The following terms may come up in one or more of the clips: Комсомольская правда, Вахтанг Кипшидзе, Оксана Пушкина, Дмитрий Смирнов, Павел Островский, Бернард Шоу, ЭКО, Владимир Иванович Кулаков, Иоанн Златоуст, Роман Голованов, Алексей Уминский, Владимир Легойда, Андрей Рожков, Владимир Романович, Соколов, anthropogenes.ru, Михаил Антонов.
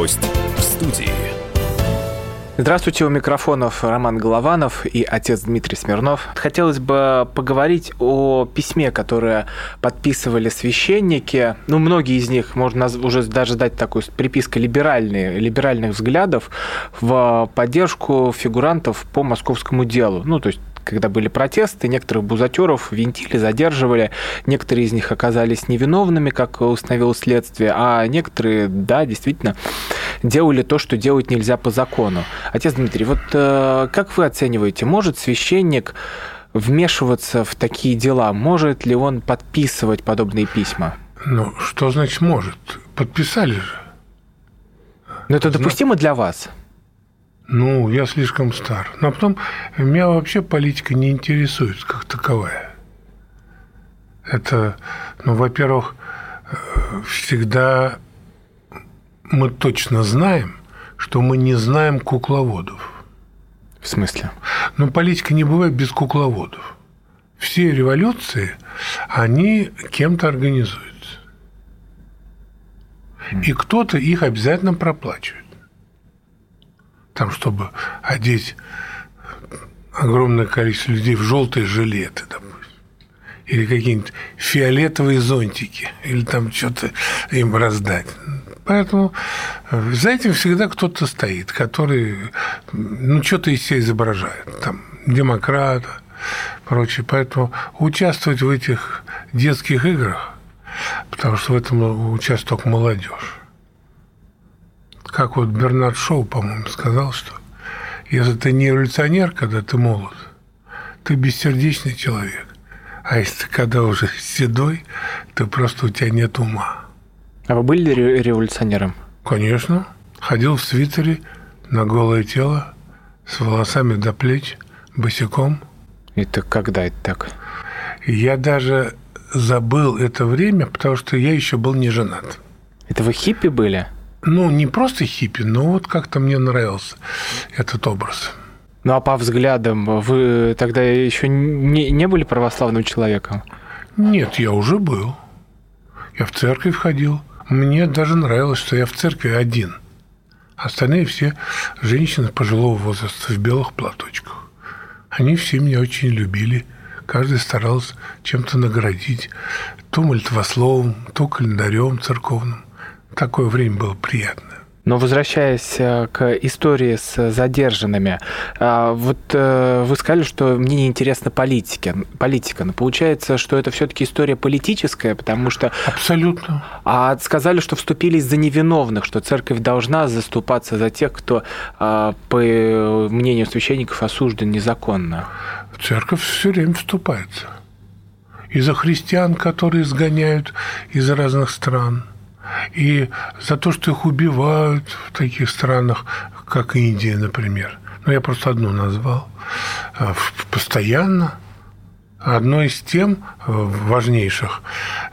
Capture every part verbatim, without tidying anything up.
Гость в студии. Здравствуйте, у микрофонов Роман Голованов и отец Дмитрий Смирнов. Хотелось бы поговорить о письме, которое подписывали священники. Ну, многие из них, можно уже даже дать такую приписку, либеральные, либеральных взглядов в поддержку фигурантов по московскому делу. Ну, то есть когда были протесты, некоторых бузатеров винтили, задерживали. Некоторые из них оказались невиновными, как установило следствие, а некоторые, да, действительно, делали то, что делать нельзя по закону. Отец Дмитрий, вот э, как вы оцениваете, может священник вмешиваться в такие дела? Может ли он подписывать подобные письма? Ну, что значит «может»? Подписали же. Но это допустимо для вас? Ну, я слишком стар. Но потом, меня вообще политика не интересует как таковая. Это, ну, во-первых, всегда мы точно знаем, что мы не знаем кукловодов. В смысле? Но политика не бывает без кукловодов. Все революции, они кем-то организуются. Mm. И кто-то их обязательно проплачивает. Там, чтобы одеть огромное количество людей в желтые жилеты, допустим, или какие-нибудь фиолетовые зонтики, или там что-то им раздать. Поэтому за этим всегда кто-то стоит, который, ну, что-то из себя изображает, там, демократа, прочее. Поэтому участвовать в этих детских играх, потому что в этом участвует только молодежь. Как вот Бернард Шоу, по-моему, сказал, что если ты не революционер, когда ты молод, ты бессердечный человек. А если ты когда уже седой, ты просто, у тебя нет ума. А вы были революционером? Конечно. Ходил в свитере на голое тело, с волосами до плеч, босиком. Это когда это так? Я даже забыл это время, потому что я еще был не женат. Это вы хиппи были? Ну, не просто хиппи, но вот как-то мне нравился этот образ. Ну, а по взглядам вы тогда еще не, не были православным человеком? Нет, я уже был. Я в церковь ходил. Мне даже нравилось, что я в церкви один. Остальные все женщины пожилого возраста в белых платочках. Они все меня очень любили. Каждый старался чем-то наградить. То молитвословом, то календарем церковным. Такое время было приятно. Но возвращаясь к истории с задержанными, вот вы сказали, что мне неинтересна политика. политика. Но получается, что это все-таки история политическая, потому что... Абсолютно. А сказали, что вступились за невиновных, что церковь должна заступаться за тех, кто, по мнению священников, осужден незаконно. Церковь все время вступается. И за христиан, которые изгоняют из разных стран. И за то, что их убивают в таких странах, как Индия, например. Ну, я просто одну назвал. Постоянно. Одной из тем важнейших,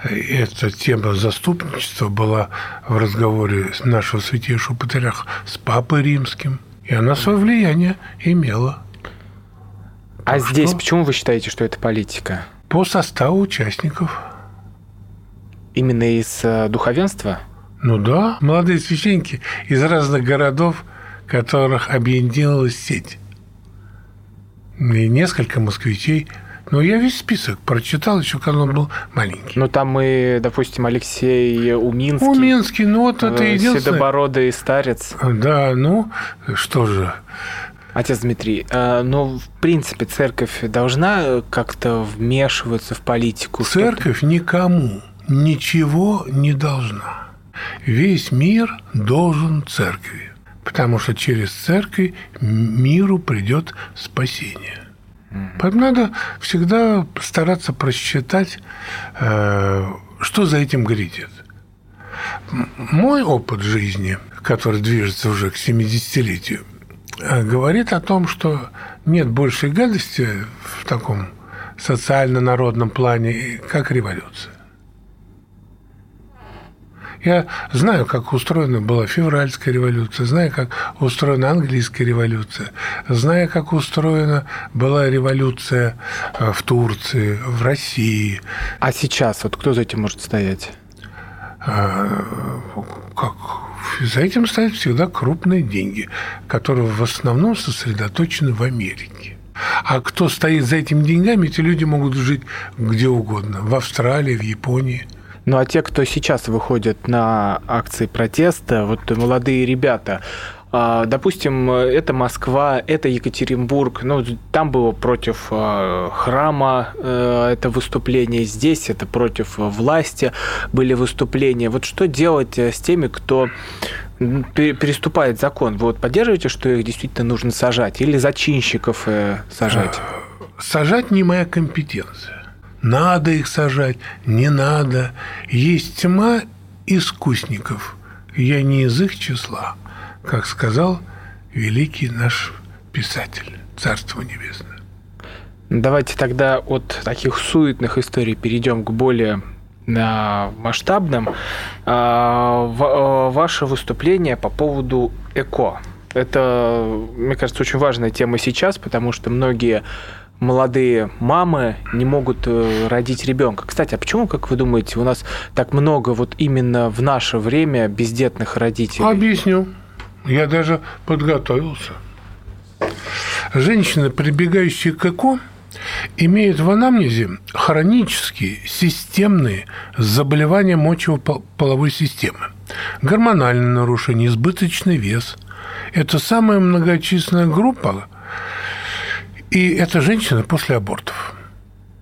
эта тема заступничества была в разговоре нашего святейшего патриарха с Папой Римским. И она свое влияние имела. А так здесь что? Почему вы считаете, что это политика? По составу участников. Именно из духовенства? Ну да. Молодые священники из разных городов, которых объединилась сеть. И несколько москвичей. Ну, я весь список прочитал, еще когда он был маленький. Ну, там и, допустим, Алексей Уминский. Уминский, ну вот это единственное. Седобородый старец. Да, ну что же... Отец Дмитрий, ну, в принципе, церковь должна как-то вмешиваться в политику? Церковь что-то? Никому ничего не должна. Весь мир должен церкви, потому что через церковь миру придет спасение. Поэтому надо всегда стараться просчитать, что за этим грядет. Мой опыт жизни, который движется уже к семидесятилетию, говорит о том, что нет большей гадости в таком социально-народном плане, как революция. Я знаю, как устроена была февральская революция, знаю, как устроена английская революция, знаю, как устроена была революция в Турции, в России. А сейчас вот кто за этим может стоять? А, как И за этим стоят всегда крупные деньги, которые в основном сосредоточены в Америке. А кто стоит за этими деньгами, эти люди могут жить где угодно, в Австралии, в Японии. Ну а те, кто сейчас выходит на акции протеста, вот молодые ребята, допустим, это Москва, это Екатеринбург, ну там было против храма это выступление, здесь это против власти были выступления. Вот что делать с теми, кто переступает закон? Вы вот поддерживаете, что их действительно нужно сажать или зачинщиков сажать? Сажать не моя компетенция. Надо их сажать, не надо. Есть тьма искусников. Я не из их числа. Как сказал великий наш писатель, Царство Небесное. Давайте тогда от таких суетных историй перейдем к более масштабным. Ваше выступление по поводу ЭКО. Это, мне кажется, очень важная тема сейчас, потому что многие молодые мамы не могут родить ребенка. Кстати, а почему, как вы думаете, у нас так много вот именно в наше время бездетных родителей? Объясню. Я даже подготовился. Женщины, прибегающие к ЭКО, имеют в анамнезе хронические системные заболевания мочеполовой системы, гормональные нарушения, избыточный вес. Это самая многочисленная группа, и это женщины после абортов.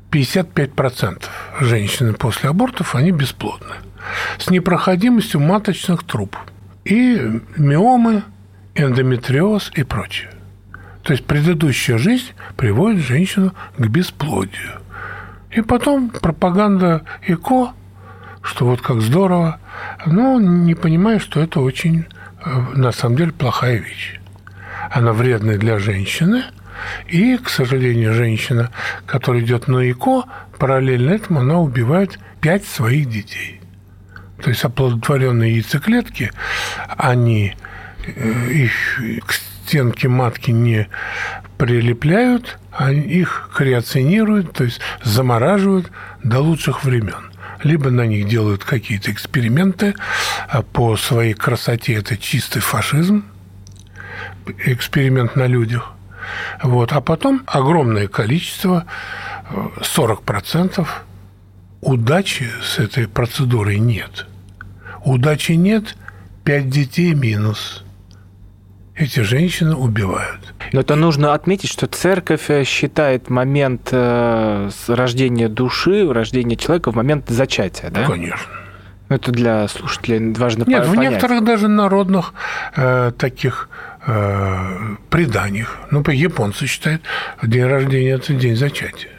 пятьдесят пять процентов женщин после абортов, они бесплодны. С непроходимостью маточных труб. И миомы, эндометриоз и прочее. То есть предыдущая жизнь приводит женщину к бесплодию. И потом пропаганда ЭКО, что вот как здорово, но не понимая, что это очень, на самом деле, плохая вещь. Она вредная для женщины, и, к сожалению, женщина, которая идет на ЭКО, параллельно этому она убивает пять своих детей. То есть оплодотворенные яйцеклетки, они их к стенке матки не прилепляют, они их креационируют, то есть замораживают до лучших времен. Либо на них делают какие-то эксперименты. По своей красоте это чистый фашизм, эксперимент на людях. Вот. А потом огромное количество, сорок процентов, удачи с этой процедурой нет. Удачи нет, пять детей минус. Эти женщины убивают. Но это нужно отметить, что церковь считает момент рождения души, рождения человека в момент зачатия, да? Ну, конечно. Это для слушателей важно нет, понять. Нет, в некоторых даже народных э, таких э, преданиях, ну, японцы считают, день рождения – это день зачатия.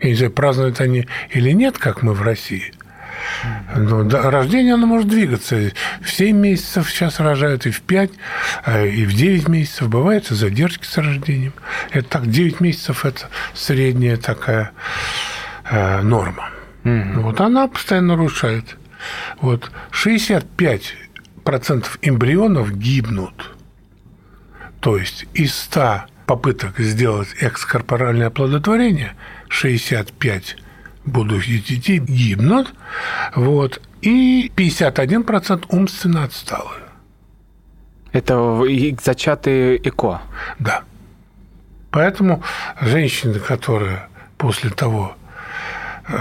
Я не знаю, празднуют они или нет, как мы в России. Но рождение, оно может двигаться. В семь месяцев сейчас рожают, и в пять, и в девять месяцев. Бывают и задержки с рождением. Это так, девять месяцев – это средняя такая э, норма. Mm-hmm. Вот она постоянно нарушает. Вот шестьдесят пять процентов эмбрионов гибнут. То есть из ста попыток сделать экскорпоральное оплодотворение – шестьдесят пять будущих детей гибнут, вот, и пятьдесят один процент умственно отсталые. Это зачатые ЭКО? Да. Поэтому женщины, которые после того,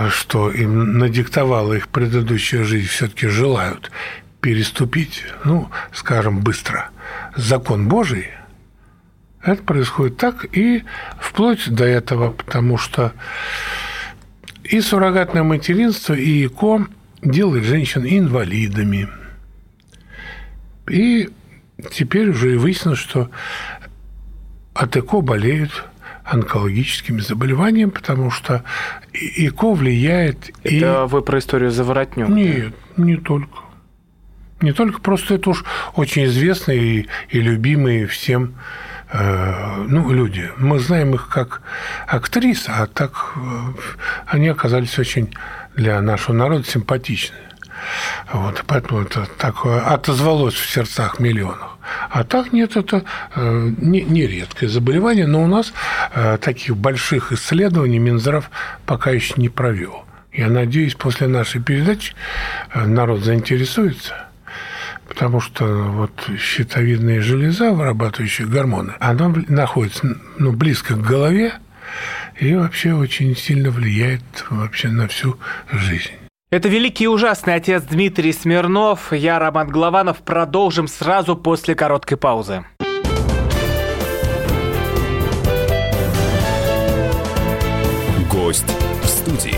что им надиктовала их предыдущая жизнь, все-таки желают переступить, ну, скажем, быстро, закон Божий, это происходит так и вплоть до этого, потому что и суррогатное материнство, и ЭКО делают женщин инвалидами. И теперь уже выяснилось, что от ЭКО болеют онкологическими заболеваниями, потому что ЭКО влияет... Это и... вы про историю за воротнём? Нет, да? не только. Не только, просто это уж очень известные и, и любимые всем... Ну, люди. Мы знаем их как актрис, а так они оказались очень для нашего народа симпатичны. Вот, поэтому это такое отозвалось в сердцах миллионов. А так нет, это нередкое заболевание, но у нас таких больших исследований Минздрав пока еще не провел. Я надеюсь, после нашей передачи народ заинтересуется. потому что вот щитовидная железа, вырабатывающая гормоны, она находится ну, близко к голове и вообще очень сильно влияет вообще на всю жизнь. Это великий и ужасный отец Дмитрий Смирнов. Я, Роман Голованов. Продолжим сразу после короткой паузы. Гость в студии.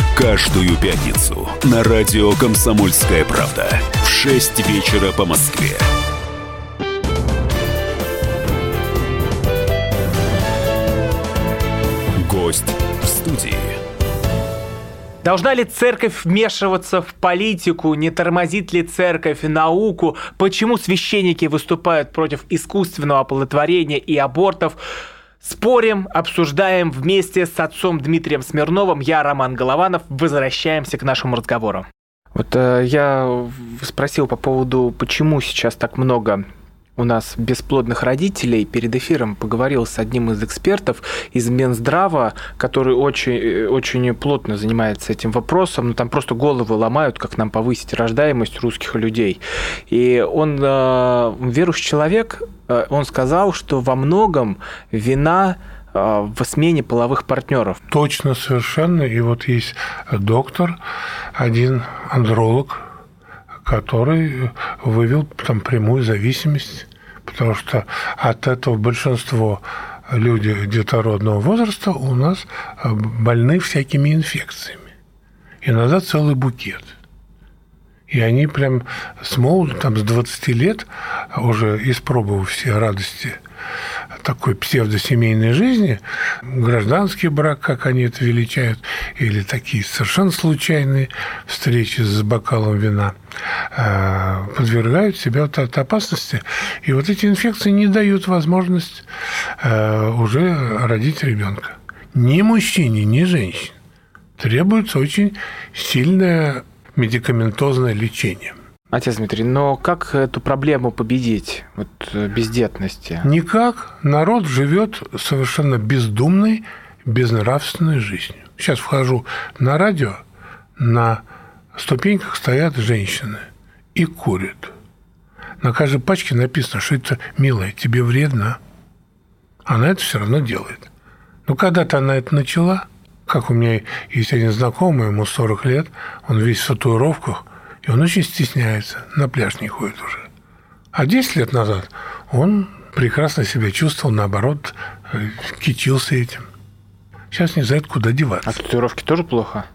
Каждую пятницу на радио «Комсомольская правда» в шесть вечера по Москве. Гость в студии. Должна ли церковь вмешиваться в политику? Не тормозит ли церковь науку? Почему священники выступают против искусственного оплодотворения и абортов? Спорим, обсуждаем вместе с отцом Дмитрием Смирновым. Я Роман Голованов. Возвращаемся к нашему разговору. Вот э, я спросил по поводу, почему сейчас так много у нас бесплодных родителей. Перед эфиром поговорил с одним из экспертов из Минздрава, который очень, очень плотно занимается этим вопросом. Ну, там просто головы ломают, как нам повысить рождаемость русских людей. И он э, верующий человек, э, он сказал, что во многом вина э, в смене половых партнеров. Точно, совершенно. И вот есть доктор, один андролог, который вывел там прямую зависимость, потому что от этого большинство людей детородного возраста у нас больны всякими инфекциями. Иногда целый букет. И они прям с молоду, там, с двадцати лет, уже испробовав все радости такой псевдосемейной жизни, гражданский брак, как они это величают, или такие совершенно случайные встречи с бокалом вина, подвергают себя вот от опасности. И вот эти инфекции не дают возможность уже родить ребенка. Ни мужчине, ни женщине требуется очень сильное медикаментозное лечение. Отец Дмитрий, но как эту проблему победить, вот, бездетности? Никак. Народ живет совершенно бездумной, безнравственной жизнью. Сейчас вхожу на радио, на ступеньках стоят женщины и курят. На каждой пачке написано, что это, милая, тебе вредно. Она это все равно делает. Но когда-то она это начала. Как у меня есть один знакомый, ему сорок лет, он весь в татуировках, и он очень стесняется, на пляж не ходит уже. А десять лет назад он прекрасно себя чувствовал, наоборот, кичился этим. Сейчас не знает, куда деваться. А татуировки тоже плохо?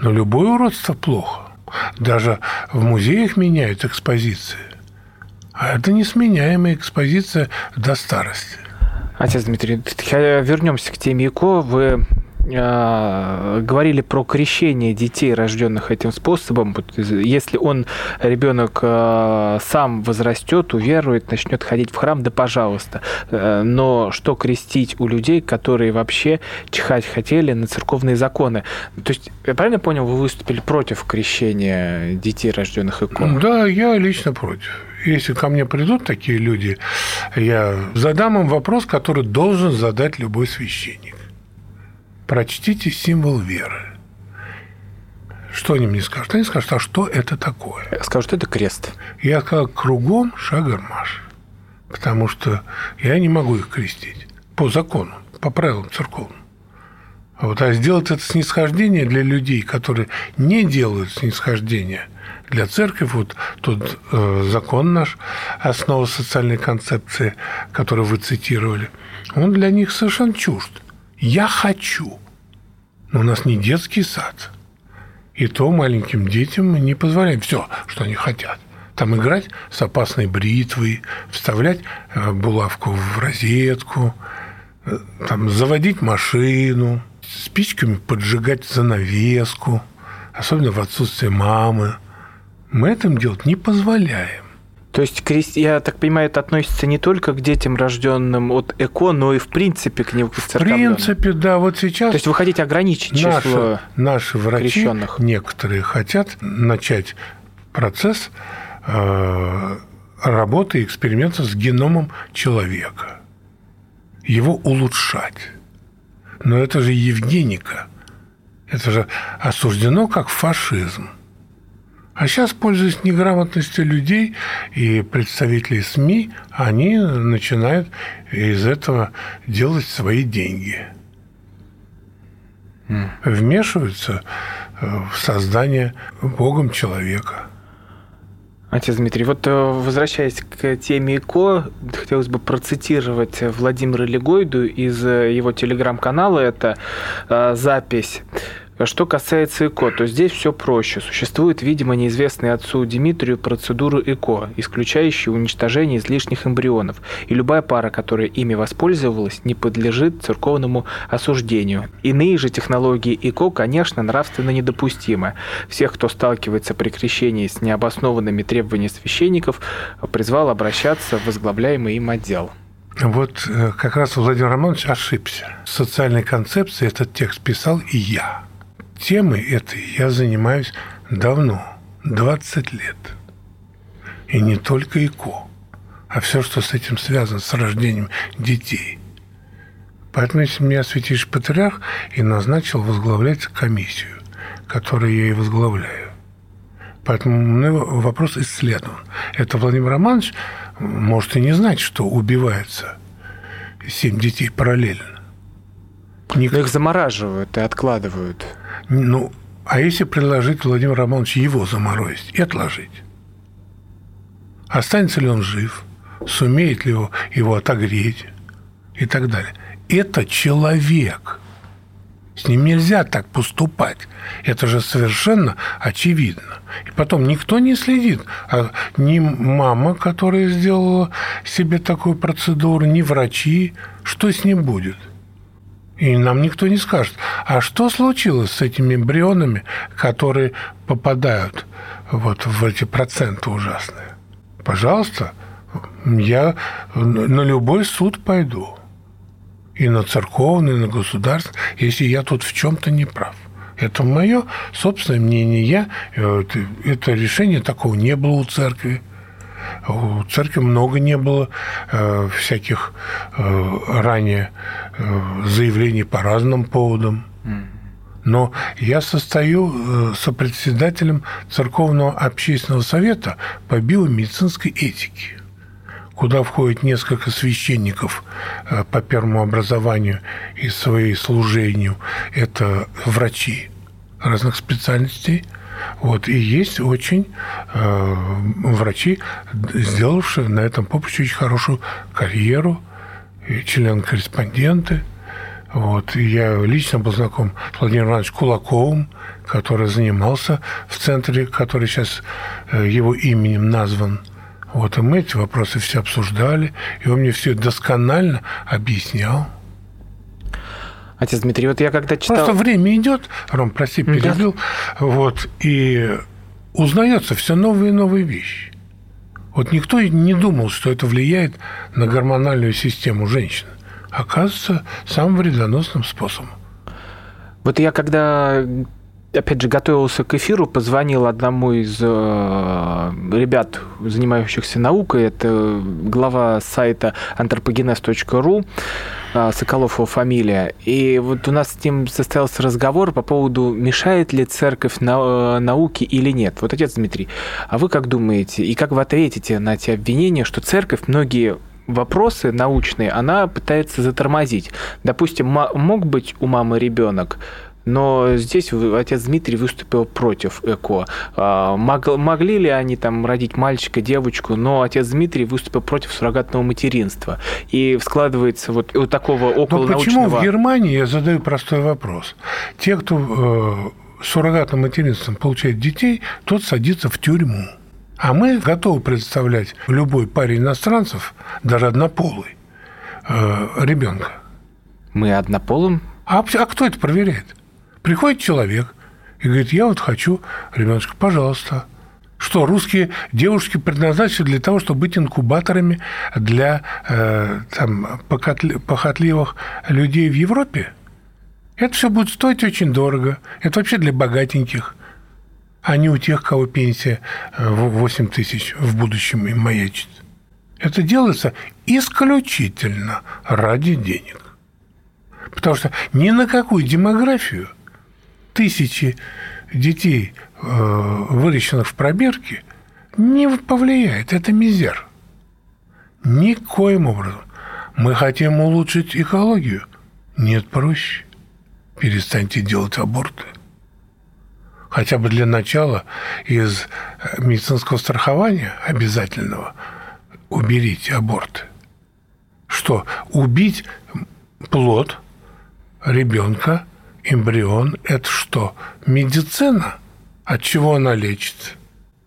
Но любое уродство плохо. Даже в музеях меняют экспозиции. А это несменяемая экспозиция до старости. Отец Дмитрий, вернемся к теме ЭКО. Вы говорили про крещение детей, рожденных этим способом. Если он, ребенок, сам возрастет, уверует, начнет ходить в храм, да пожалуйста. Но что крестить у людей, которые вообще чихать хотели на церковные законы? То есть, я правильно понял, вы выступили против крещения детей, рожденных ЭКО? Да, я лично против. Если ко мне придут такие люди, я задам им вопрос, который должен задать любой священник. Прочтите символ веры. Что они мне скажут? Они скажут, а что это такое? Я скажу, что это крест. Я сказал, кругом шагар-маш. Потому что я не могу их крестить по закону, по правилам церковным. Вот, а сделать это снисхождение для людей, которые не делают снисхождения для церкви, вот тот э, закон наш, основа социальной концепции, которую вы цитировали, он для них совершенно чужд. Я хочу, но у нас не детский сад. И то маленьким детям мы не позволяем все, что они хотят. Там играть с опасной бритвой, вставлять булавку в розетку, там заводить машину, спичками поджигать занавеску, особенно в отсутствие мамы. Мы этому делать не позволяем. То есть, я так понимаю, это относится не только к детям, рожденным от ЭКО, но и в принципе к невкусоцеркомленным. В принципе, да. Вот сейчас... То есть, вы хотите ограничить число крещенных? Наши врачи, некоторые, хотят начать процесс работы и экспериментов с геномом человека. Его улучшать. Но это же евгеника. Это же осуждено как фашизм. А сейчас, пользуясь неграмотностью людей и представителей СМИ, они начинают из этого делать свои деньги. Mm. Вмешиваются в создание Богом человека. Отец Дмитрий, вот возвращаясь к теме ЭКО, хотелось бы процитировать Владимира Легойду из его телеграм-канала. Это э, запись. Что касается ЭКО, то здесь все проще. Существует, видимо, неизвестная отцу Дмитрию процедура ЭКО, исключающая уничтожение излишних эмбрионов. И любая пара, которая ими воспользовалась, не подлежит церковному осуждению. Иные же технологии ЭКО, конечно, нравственно недопустимы. Всех, кто сталкивается при крещении с необоснованными требованиями священников, призвал обращаться в возглавляемый им отдел. Вот как раз Владимир Романович ошибся. В социальной концепции этот текст писал и я. Темой этой я занимаюсь давно, двадцать лет. И не только ЭКО, а все, что с этим связано, с рождением детей. Поэтому, если меня святейший патриарх и назначил возглавлять комиссию, которую я и возглавляю. Поэтому мой вопрос исследован. Это Владимир Романович может и не знать, что убивается семь детей параллельно. Ник... Их замораживают и откладывают. Ну, а если предложить Владимиру Романовичу его заморозить и отложить? Останется ли он жив? Сумеет ли его, его отогреть? И так далее. Это человек. С ним нельзя так поступать. Это же совершенно очевидно. И потом никто не следит. А ни мама, которая сделала себе такую процедуру, ни врачи. Что с ним будет? И нам никто не скажет, а что случилось с этими эмбрионами, которые попадают вот в эти проценты ужасные? Пожалуйста, я на любой суд пойду. И на церковный, и на государственный, если я тут в чем-то не прав. Это мое собственное мнение. Я, это решение такого не было у церкви. У церкви много не было э, всяких э, ранее э, заявлений по разным поводам. Но я состою э, сопредседателем Церковного общественного совета по биомедицинской этике, куда входит несколько священников э, по первому образованию и своему служению. Это врачи разных специальностей. Вот, и есть очень э, врачи, сделавшие на этом поприще очень хорошую карьеру, и члены-корреспонденты. Вот, и я лично был знаком с Владимиром Ивановичем Кулаковым, который занимался в центре, который сейчас его именем назван. Вот, и мы эти вопросы все обсуждали, и он мне все досконально объяснял. Отец Дмитрий, вот я когда читал... Просто время идет, Ром, прости, перебил, да. Вот, и узнается все новые и новые вещи. Вот никто не думал, что это влияет на гормональную систему женщины. Оказывается, самым вредоносным способом. Вот я когда... Опять же, готовился к эфиру, позвонил одному из э, ребят, занимающихся наукой. Это глава сайта anthropogenes точка ру, э, Соколов его фамилия. И вот у нас с ним состоялся разговор по поводу, мешает ли церковь на, э, науке или нет. Вот, отец Дмитрий, а вы как думаете, и как вы ответите на те обвинения, что церковь многие... вопросы научные она пытается затормозить. Допустим, мог быть у мамы ребенок, но здесь отец Дмитрий выступил против ЭКО. Могли ли они там родить мальчика, девочку, но отец Дмитрий выступил против суррогатного материнства. И складывается вот у такого околонаучного... Но почему в Германии, я задаю простой вопрос, те, кто суррогатным материнством получает детей, тот садится в тюрьму? А мы готовы предоставлять любой паре иностранцев, даже однополый, э, ребенка. Мы однополым? А, а кто это проверяет? Приходит человек и говорит, я вот хочу ребеночка, пожалуйста. Что, русские девушки предназначены для того, чтобы быть инкубаторами для э, там, похотливых людей в Европе? Это все будет стоить очень дорого. Это вообще для богатеньких, а не у тех, кого пенсия восемь тысяч в будущем им маячит. Это делается исключительно ради денег. Потому что ни на какую демографию тысячи детей, выращенных в пробирке, не повлияет. Это мизер. Никоим образом. Мы хотим улучшить экологию. Нет, проще. Перестаньте делать аборты. Хотя бы для начала из медицинского страхования обязательного уберите аборты. Что? Убить плод ребенка, эмбрион – это что? Медицина? От чего она лечится?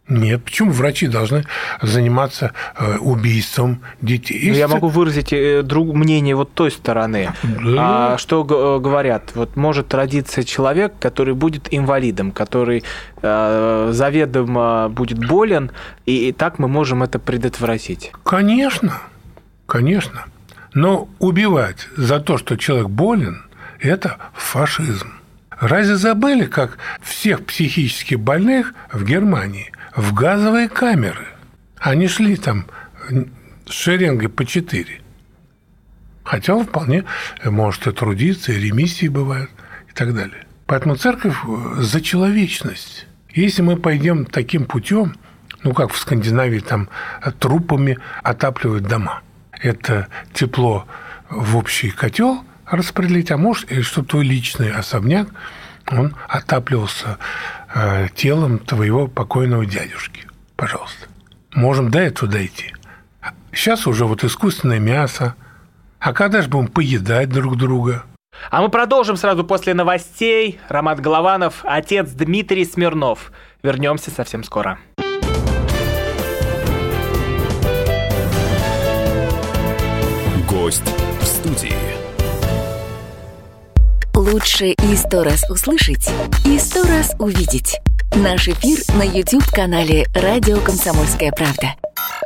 Нет. Почему врачи должны заниматься убийством детей? Если... Я могу выразить друг... мнение вот той стороны. Да. А, что г- говорят? Вот может родиться человек, который будет инвалидом, который э, заведомо будет болен, и, и так мы можем это предотвратить. Конечно. Конечно. Но убивать за то, что человек болен, это фашизм. Разве забыли, как всех психически больных в Германии в газовые камеры? Они шли там с шеренгой по четыре. Хотя он вполне может и трудиться, и ремиссии бывают, и так далее. Поэтому церковь за человечность. Если мы пойдем таким путем, ну, как в Скандинавии, там трупами отапливают дома. Это тепло в общий котел распределить, а может, чтобы твой личный особняк, он отапливался э, телом твоего покойного дядюшки. Пожалуйста. Можем до этого дойти. Сейчас уже вот искусственное мясо. А когда же будем поедать друг друга? А мы продолжим сразу после новостей. Роман Голованов, отец Дмитрий Смирнов. Вернемся совсем скоро. Гость в студии. Лучше и сто раз услышать, и сто раз увидеть. Наш эфир на YouTube-канале «Радио Комсомольская правда».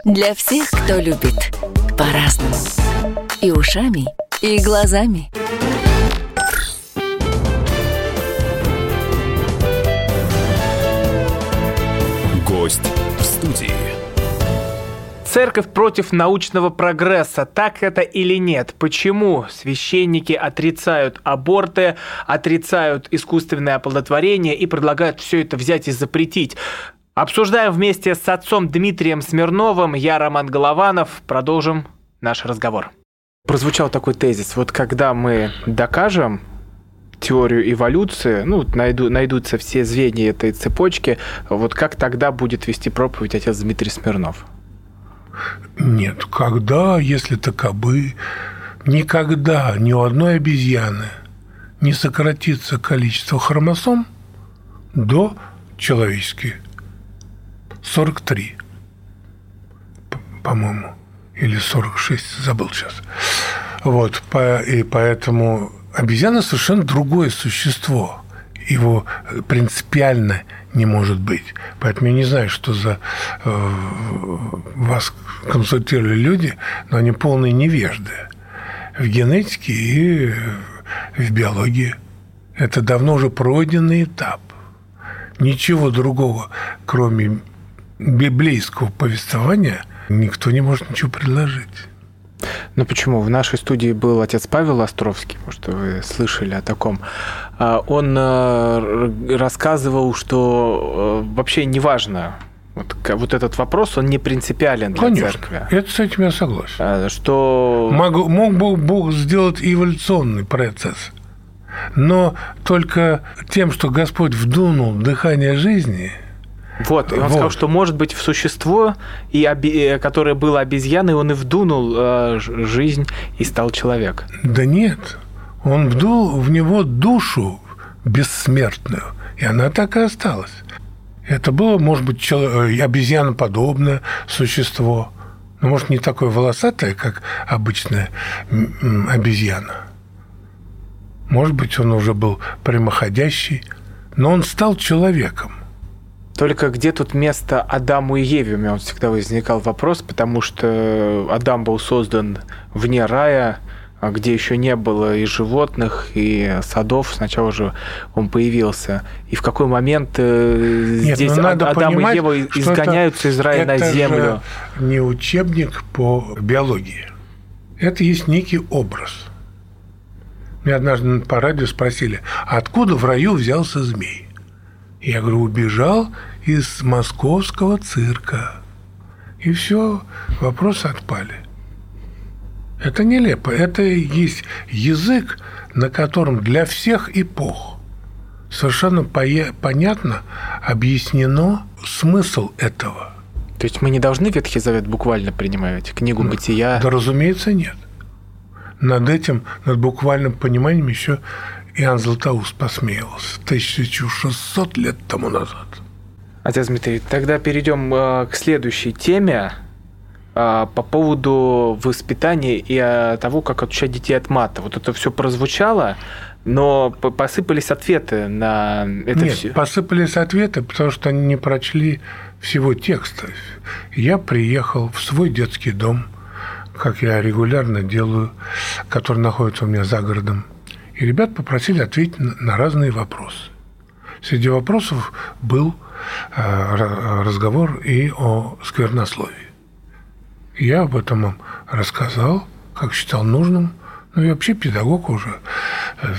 Для всех, кто любит по-разному. И ушами, и глазами. Гость в студии. Церковь против научного прогресса. Так это или нет? Почему священники отрицают аборты, отрицают искусственное оплодотворение и предлагают все это взять и запретить? Обсуждаем вместе с отцом Дмитрием Смирновым. Я Роман Голованов. Продолжим наш разговор. Прозвучал такой тезис. Вот когда мы докажем теорию эволюции, ну, найду, найдутся все звенья этой цепочки, вот как тогда будет вести проповедь отец Дмитрий Смирнов? Нет, когда, если такобы, никогда ни у одной обезьяны не сократится количество хромосом до человеческих сорок три, по-моему, или сорок шесть, забыл сейчас. Вот, и поэтому обезьяна совершенно другое существо. Его принципиально не может быть. Поэтому я не знаю, что за э, вас консультировали люди, но они полные невежды в генетике и в биологии. Это давно уже пройденный этап. Ничего другого, кроме библейского повествования, никто не может ничего предложить. Ну почему? В нашей студии был отец Павел Островский, может, вы слышали о таком. Он рассказывал, что вообще неважно, вот, вот этот вопрос, он не принципиален для Конечно. Церкви. Это с этим я согласен. Что... Могу, мог бы Бог сделать эволюционный процесс, но только тем, что Господь вдунул дыхание жизни... Вот, и он вот. сказал, что, может быть, в существо, и оби... которое было обезьяной, он и вдунул э, жизнь и стал человек. Да нет, он вдул в него душу бессмертную, и она так и осталась. Это было, может быть, чело... обезьяноподобное существо, но, может, не такое волосатое, как обычная обезьяна. может быть, он уже был прямоходящий, но он стал человеком. Только где тут место Адаму и Еве? У меня он всегда возникал вопрос, потому что Адам был создан вне рая, где еще не было и животных, и садов. Сначала же он появился. И в какой момент Нет, здесь ну, Адам понимать, и Ева изгоняются это, из рая на землю? Это не учебник по биологии. Это есть некий образ. Меня однажды по радио спросили, откуда в раю взялся змей? Я говорю, убежал из московского цирка. И все, вопросы отпали. Это нелепо. Это и есть язык, на котором для всех эпох совершенно по- понятно объяснено смысл этого. То есть мы не должны Ветхий Завет буквально принимать? Книгу ну, Бытия? Да, разумеется, нет. Над этим, над буквальным пониманием еще... Иоанн Златоуст посмеялся тысяча шестьсот лет тому назад. Отец Дмитрий, тогда перейдем к следующей теме по поводу воспитания и того, как отучать детей от мата. Вот это все прозвучало, но посыпались ответы на это Нет, все. Нет, посыпались ответы, потому что они не прочли всего текста. Я приехал в свой детский дом, как я регулярно делаю, который находится у меня за городом. И ребят попросили ответить на разные вопросы. Среди вопросов был разговор и о сквернословии. Я об этом им рассказал, как считал нужным. Ну, я вообще педагог уже,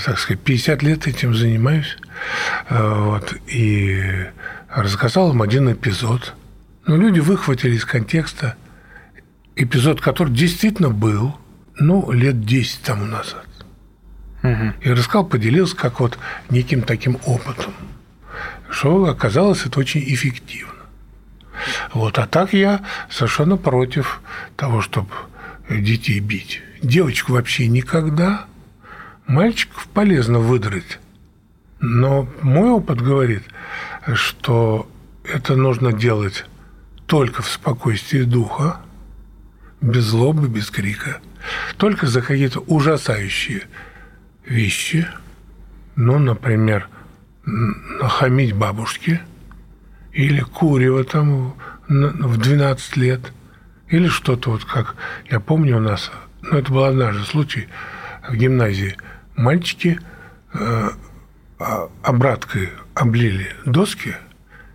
так сказать, пятьдесят лет этим занимаюсь. Вот. И рассказал им один эпизод. Но люди выхватили из контекста эпизод, который действительно был, ну, лет десять тому назад. И рассказал, поделился как вот неким таким опытом, что оказалось это очень эффективно. Вот. А так я совершенно против того, чтобы детей бить. Девочку вообще никогда. Мальчиков полезно выдрать. Но мой опыт говорит, что это нужно делать только в спокойствии духа, без злобы, без крика, только за какие-то ужасающие вещи, ну, например, нахамить бабушке или курево там в двенадцать лет, или что-то вот как, я помню у нас, ну, это был однажды случай в гимназии, мальчики э, обраткой облили доски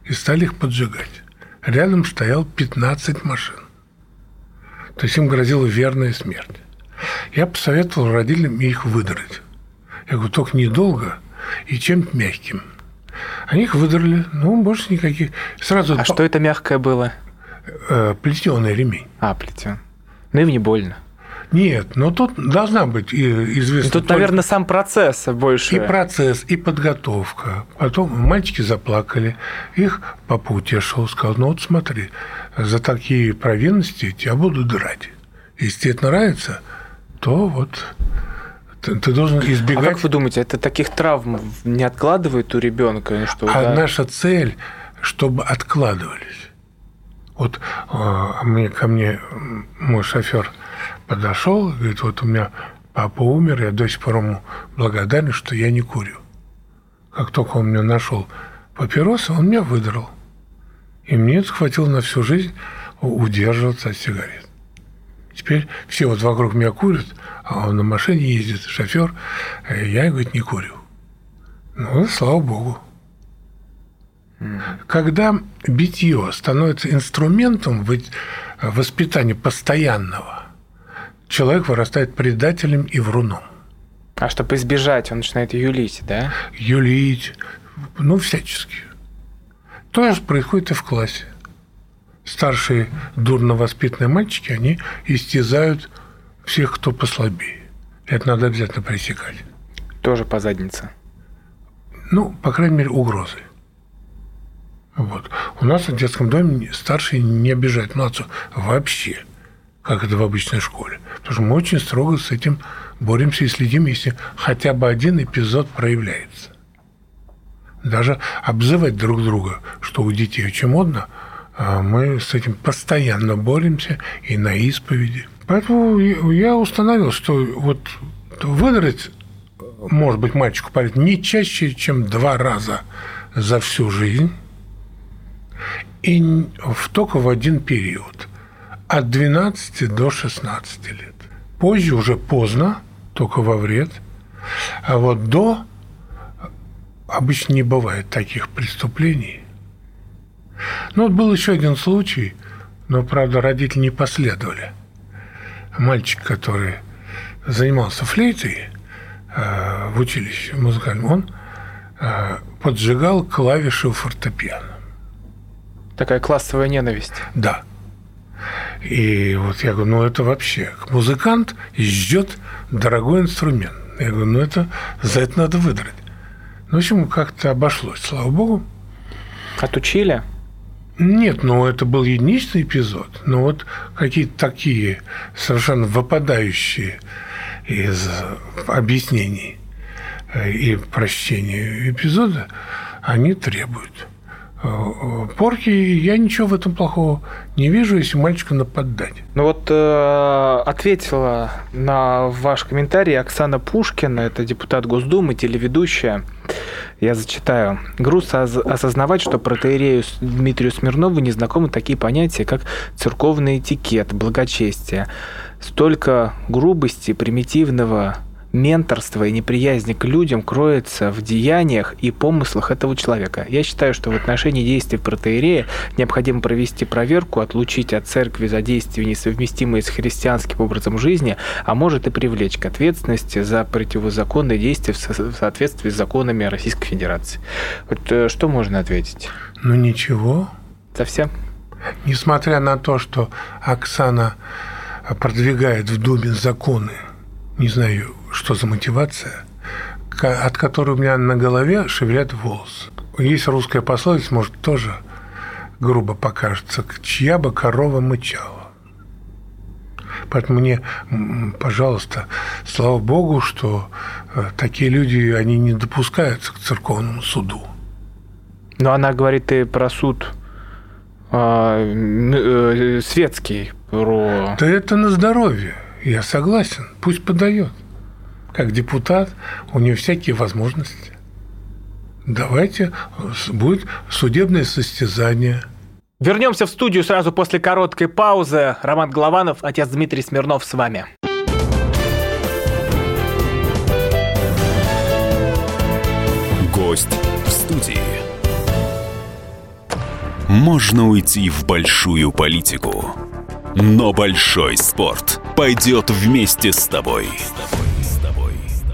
и стали их поджигать. Рядом стоял пятнадцать машин. То есть им грозила верная смерть. Я посоветовал родителям их выдрать. Я говорю, только недолго и чем-то мягким. Они их выдрали, ну, больше никаких. Сразу. А по... что это мягкое было? Плетеный ремень. А, плетен. Ну, им не больно. Нет, но тут должна быть известна... Тут, только... наверное, сам процесс больше. И процесс, и подготовка. Потом мальчики заплакали, их папа утешил, сказал, ну, вот смотри, за такие провинности тебя будут драть. Если тебе это нравится, то вот... Ты, ты должен избегать. А как вы думаете, это таких травм не откладывает у ребенка? Ну, что, а да? Наша цель, чтобы откладывались. Вот мне, ко мне мой шофер подошел, говорит, вот у меня папа умер, я до сих пор ему благодарен, что я не курю. Как только он мне нашел папиросы, он меня выдрал. И мне это хватило на всю жизнь удерживаться от сигарет. Теперь все вот вокруг меня курят, а он на машине ездит, шофер, а я, говорит, не курю. Ну, слава богу. Mm. Когда битье становится инструментом воспитания постоянного, человек вырастает предателем и вруном. А чтобы избежать, он начинает юлить, да? Юлить, ну, всячески. То же происходит и в классе. Старшие дурно воспитанные мальчики, они истязают всех, кто послабее. Это надо обязательно пресекать. Тоже по заднице? Ну, по крайней мере, угрозы. Вот. У нас в детском доме старшие не обижают младших вообще, как это в обычной школе. Потому что мы очень строго с этим боремся и следим, если хотя бы один эпизод проявляется. Даже обзывать друг друга, что у детей очень модно, мы с этим постоянно боремся и на исповеди. Поэтому я установил, что вот выдрать может быть, мальчику парит не чаще, чем два раза за всю жизнь, и только в один период, от двенадцати до шестнадцати лет. Позже уже поздно, только во вред, а вот до обычно не бывает таких преступлений. Ну, вот был еще один случай, но, правда, родители не последовали. Мальчик, который занимался флейтой э, в училище музыкальном, он э, поджигал клавиши у фортепиано. Такая классовая ненависть. Да. И вот я говорю, ну, это вообще... Музыкант ждет дорогой инструмент. Я говорю, ну, это за это надо выдрать. Ну, в общем, как-то обошлось, слава богу. Отучили? Нет, ну, это был единичный эпизод. Но вот какие-то такие совершенно выпадающие из объяснений и прощения эпизода, они требуют порки. Я ничего в этом плохого не вижу, если мальчика нападать. Ну вот э, ответила на ваш комментарий Оксана Пушкина, это депутат Госдумы, телеведущая. Я зачитаю. «Грустно осознавать, что протоиерею Дмитрию Смирнову незнакомы такие понятия, как церковный этикет, благочестие. Столько грубости, примитивного менторство и неприязнь к людям кроется в деяниях и помыслах этого человека. Я считаю, что в отношении действий протоиерея необходимо провести проверку, отлучить от церкви за действия, несовместимые с христианским образом жизни, а может и привлечь к ответственности за противозаконные действия в соответствии с законами Российской Федерации». Вот что можно ответить? Ну, ничего. Совсем? Несмотря на то, что Оксана продвигает в Думе законы, не знаю, что за мотивация, от которой у меня на голове шевелят волосы. Есть русская пословица, может, тоже грубо покажется, чья бы корова мычала. Поэтому мне, пожалуйста, слава богу, что такие люди, они не допускаются к церковному суду. Но она говорит и про суд э, э, светский. Про... Да это на здоровье. Я согласен, пусть подает. Как депутат, у него всякие возможности. Давайте, будет судебное состязание. Вернемся в студию сразу после короткой паузы. Роман Голованов, отец Дмитрий Смирнов с вами. Гость в студии. Можно уйти в большую политику, но большой спорт пойдет вместе с тобой.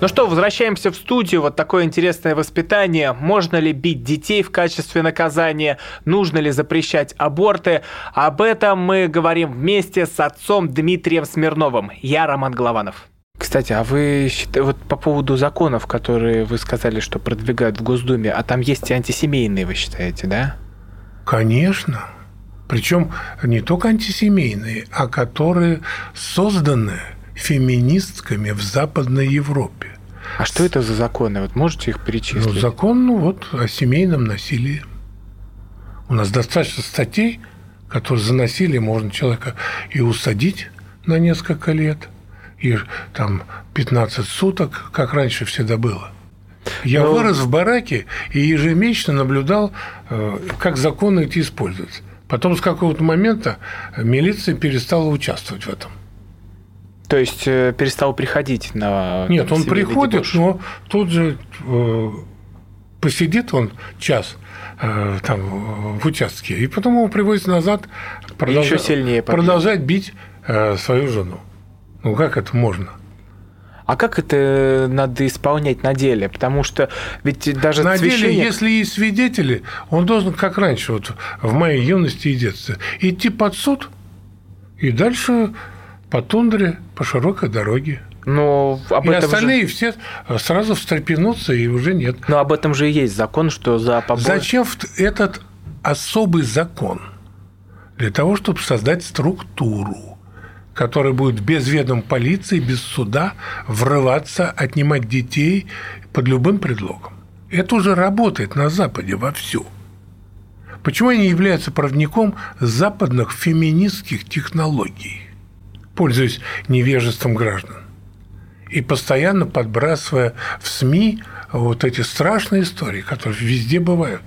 Ну что, возвращаемся в студию. Вот такое интересное воспитание. Можно ли бить детей в качестве наказания? Нужно ли запрещать аборты? Об этом мы говорим вместе с отцом Дмитрием Смирновым. Я Роман Голованов. Кстати, а вы считаете, вот по поводу законов, которые вы сказали, что продвигают в Госдуме, а там есть и антисемейные, вы считаете, да? Конечно. Причем не только антисемейные, а которые созданы феминистками в Западной Европе. А что это за законы? Вот можете их перечислить? Ну, закон, ну, вот, о семейном насилии. У нас достаточно статей, которые за насилие можно человека и усадить на несколько лет, и там пятнадцать суток, как раньше всегда было. Я Но... вырос в бараке и ежемесячно наблюдал, как законы эти используются. Потом с какого-то момента милиция перестала участвовать в этом. То есть перестал приходить на... Нет, он приходит, дебош. Но тут же э, посидит он час э, там, в участке, и потом его привозят назад, продолж... продолжает бить э, свою жену. Ну, как это можно? А как это надо исполнять на деле? Потому что ведь даже на священник... деле, если есть свидетели, он должен, как раньше, вот в моей юности и детстве, идти под суд и дальше... По тундре, по широкой дороге. Но об и этом остальные же... все сразу встрепенутся, и уже нет. Но об этом же и есть закон, что за побои... Зачем этот особый закон? Для того, чтобы создать структуру, которая будет без ведома полиции, без суда врываться, отнимать детей под любым предлогом. Это уже работает на Западе вовсю. Почему они являются проводником западных феминистских технологий, пользуясь невежеством граждан? И постоянно подбрасывая в СМИ вот эти страшные истории, которые везде бывают.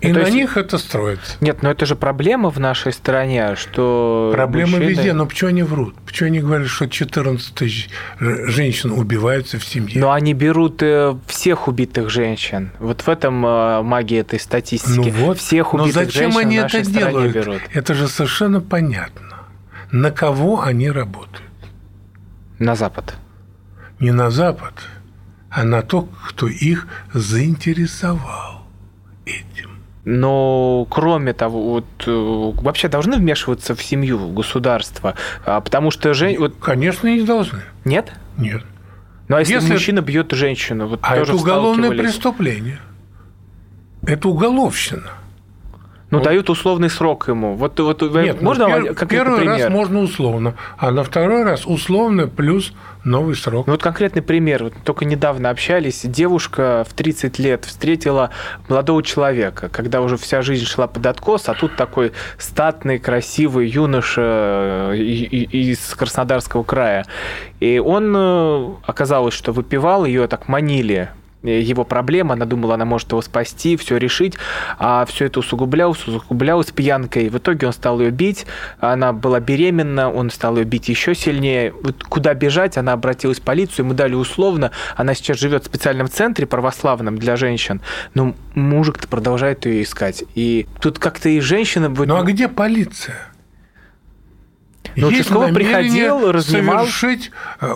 И ну, на есть... них это строится. Нет, но это же проблема в нашей стране, что... Проблема мужчины... везде, но почему они врут? Почему они говорят, что четырнадцать тысяч женщин убиваются в семье? Но они берут всех убитых женщин. Вот в этом магия этой статистики. Ну вот. Всех убитых но зачем женщин они в нашей это стране делают? Берут. Это же совершенно понятно. На кого они работают? На Запад. Не на Запад, а на то, кто их заинтересовал этим. Но кроме того, вот, вообще должны вмешиваться в семью государства, потому что же... Вот... Конечно, не должны. Нет? Нет. Ну а если, если... мужчина бьет женщину, вот а тоже это уголовное преступление. Это уголовщина. Ну, вот. Дают условный срок ему. Вот, вот, нет, можно, ну, пер- первый пример? Раз можно условно, а на второй раз условно плюс новый срок. Ну, вот конкретный пример. Вот только недавно общались. Девушка в тридцать лет встретила молодого человека, когда уже вся жизнь шла под откос, а тут такой статный, красивый юноша из Краснодарского края. И он, оказалось, что выпивал, ее так манили. Его проблема, она думала, она может его спасти, все решить, а все это усугублялось, усугублялось пьянкой. В итоге он стал ее бить, она была беременна, он стал ее бить еще сильнее. Вот куда бежать? Она обратилась в полицию, ему дали условно. Она сейчас живет в специальном центре православном для женщин, но мужик-то продолжает ее искать. И тут как-то и женщина... Будет... Ну а где полиция? Ну, Ческова приходил, разнимал... совершить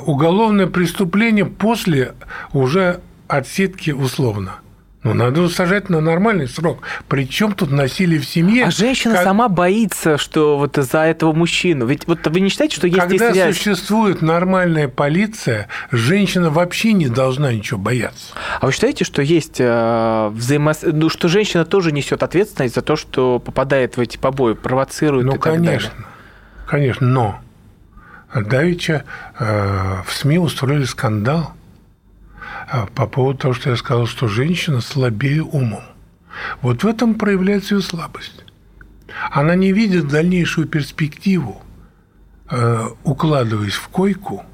уголовное преступление после уже... отсидки условно. Ну, надо сажать на нормальный срок. Причем тут насилие в семье. А женщина как... сама боится, что вот из-за этого мужчину. Ведь вот вы не считаете, что есть связь? Когда здесь существует нормальная полиция, женщина вообще не должна ничего бояться. А вы считаете, что есть взаимос... ну, что женщина тоже несет ответственность за то, что попадает в эти побои, провоцирует ну, и так конечно, далее? Ну, конечно. Но давеча э, в СМИ устроили скандал по поводу того, что я сказал, что женщина слабее умом. Вот в этом проявляется ее слабость. Она не видит дальнейшую перспективу, укладываясь в койку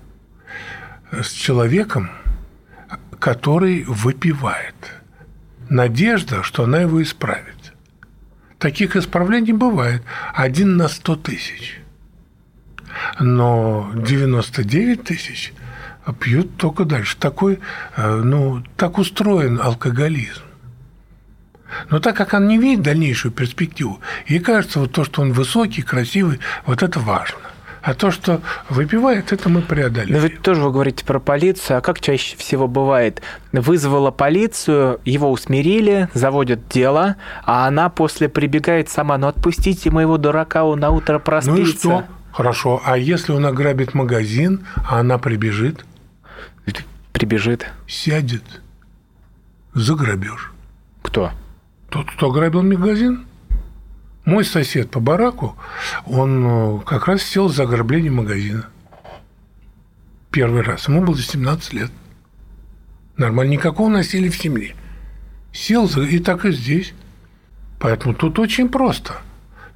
с человеком, который выпивает. Надежда, что она его исправит. Таких исправлений бывает один на сто тысяч. Но девяносто девять тысяч – пьют только дальше. Такой, ну, так устроен алкоголизм. Но так как он не видит дальнейшую перспективу, ей кажется, вот то, что он высокий, красивый, вот это важно. А то, что выпивает, это мы преодолели. Но ведь тоже вы говорите про полицию. А как чаще всего бывает? Вызвала полицию, его усмирили, заводят дело, а она после прибегает сама. Ну, отпустите моего дурака, он на утро проспится. Ну и что? Хорошо. А если он ограбит магазин, а она прибежит? Прибежит. Сядет за грабеж. Кто? Тот, кто ограбил магазин. Мой сосед по бараку, он как раз сел за ограбление магазина. Первый раз. Ему было семнадцать лет. Нормально. Никакого насилия в семье. Сел за... и так и здесь. Поэтому тут очень просто.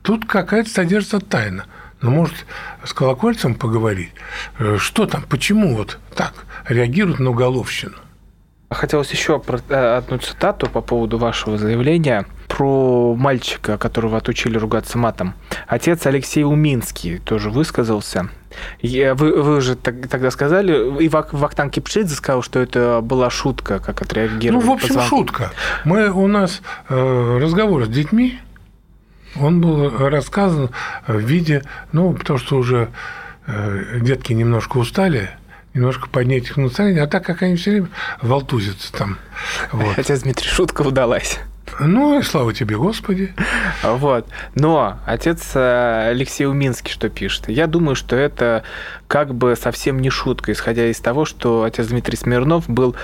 Тут какая-то содержится тайна. Ну, может, с колокольцем поговорить? Что там? Почему вот так реагируют на уголовщину? Хотелось еще одну цитату по поводу вашего заявления про мальчика, которого отучили ругаться матом. Отец Алексей Уминский тоже высказался. Вы, вы же тогда сказали, и Вахтанг Кипшидзе сказал, что это была шутка, как отреагировали. Ну, в общем, шутка. Мы, у нас разговор с детьми, он был рассказан в виде, ну, потому что уже детки немножко устали, немножко поднять их настроение, а так как они все время волтузятся там. Вот. Хотя Дмитрий шутка удалась. Ну, и слава тебе, Господи. Вот. Но отец Алексей Уминский что пишет? Я думаю, что это как бы совсем не шутка, исходя из того, что отец Дмитрий Смирнов был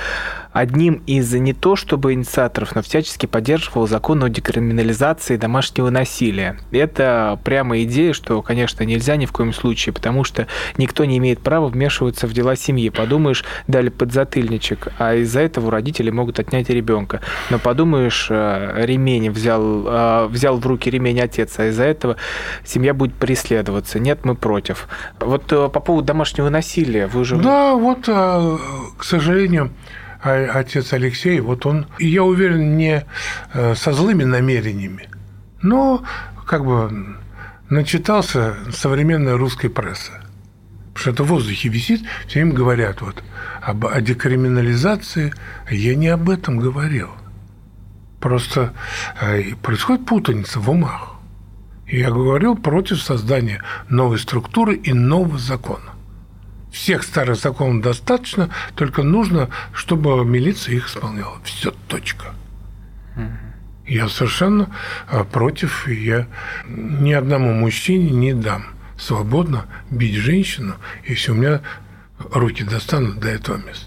одним из не то чтобы инициаторов, но всячески поддерживал закон о декриминализации домашнего насилия. Это прямо идея, что, конечно, нельзя ни в коем случае, потому что никто не имеет права вмешиваться в дела семьи. Подумаешь, дали подзатыльничек, а из-за этого у родителей могут отнять ребенка. Но подумаешь, ремень взял, взял в руки ремень отец, а из-за этого семья будет преследоваться. Нет, мы против. Вот по поводу домашнего насилия. Вы же... Да, вот, к сожалению... Отец Алексей, вот он, я уверен, не со злыми намерениями, но как бы начитался современной русской прессы. Потому что это в воздухе висит, все им говорят вот об, о декриминализации. Я не об этом говорил. Просто происходит путаница в умах. Я говорил против создания новой структуры и нового закона. Всех старых законов достаточно, только нужно, чтобы милиция их исполняла. Все, точка. Mm-hmm. Я совершенно против. Я ни одному мужчине не дам свободно бить женщину, если у меня руки достанут до этого места.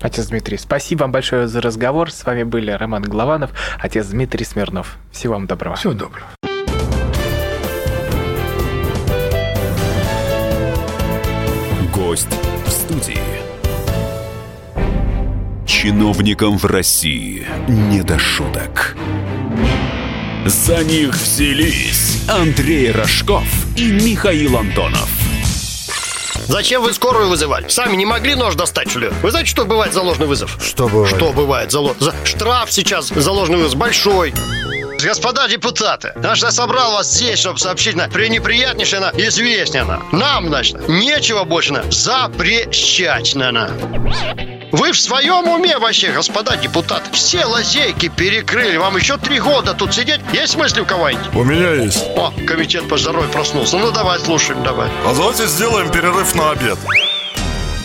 Отец Дмитрий, спасибо вам большое за разговор. С вами были Роман Голованов, отец Дмитрий Смирнов. Всего вам доброго. Всего доброго. В студии. Чиновникам в России не до шуток. За них взялись Андрей Рожков и Михаил Антонов. Зачем вы скорую вызывали? Сами не могли нож достать, что ли? Вы знаете, что бывает за ложный вызов? Что бывает? Что бывает за ложный вызов? Штраф сейчас за ложный вызов большой. Господа депутаты, значит, я собрал вас здесь, чтобы сообщить на пренеприятнейшее на известнее на. Нам, значит, нечего больше на запрещать на на. Вы в своем уме вообще, господа депутаты? Все лазейки перекрыли. Вам еще три года тут сидеть? Есть мысли у кого-нибудь? У меня есть. О, комитет по здоровью проснулся. Ну, давай, слушаем, давай. А давайте сделаем перерыв на обед.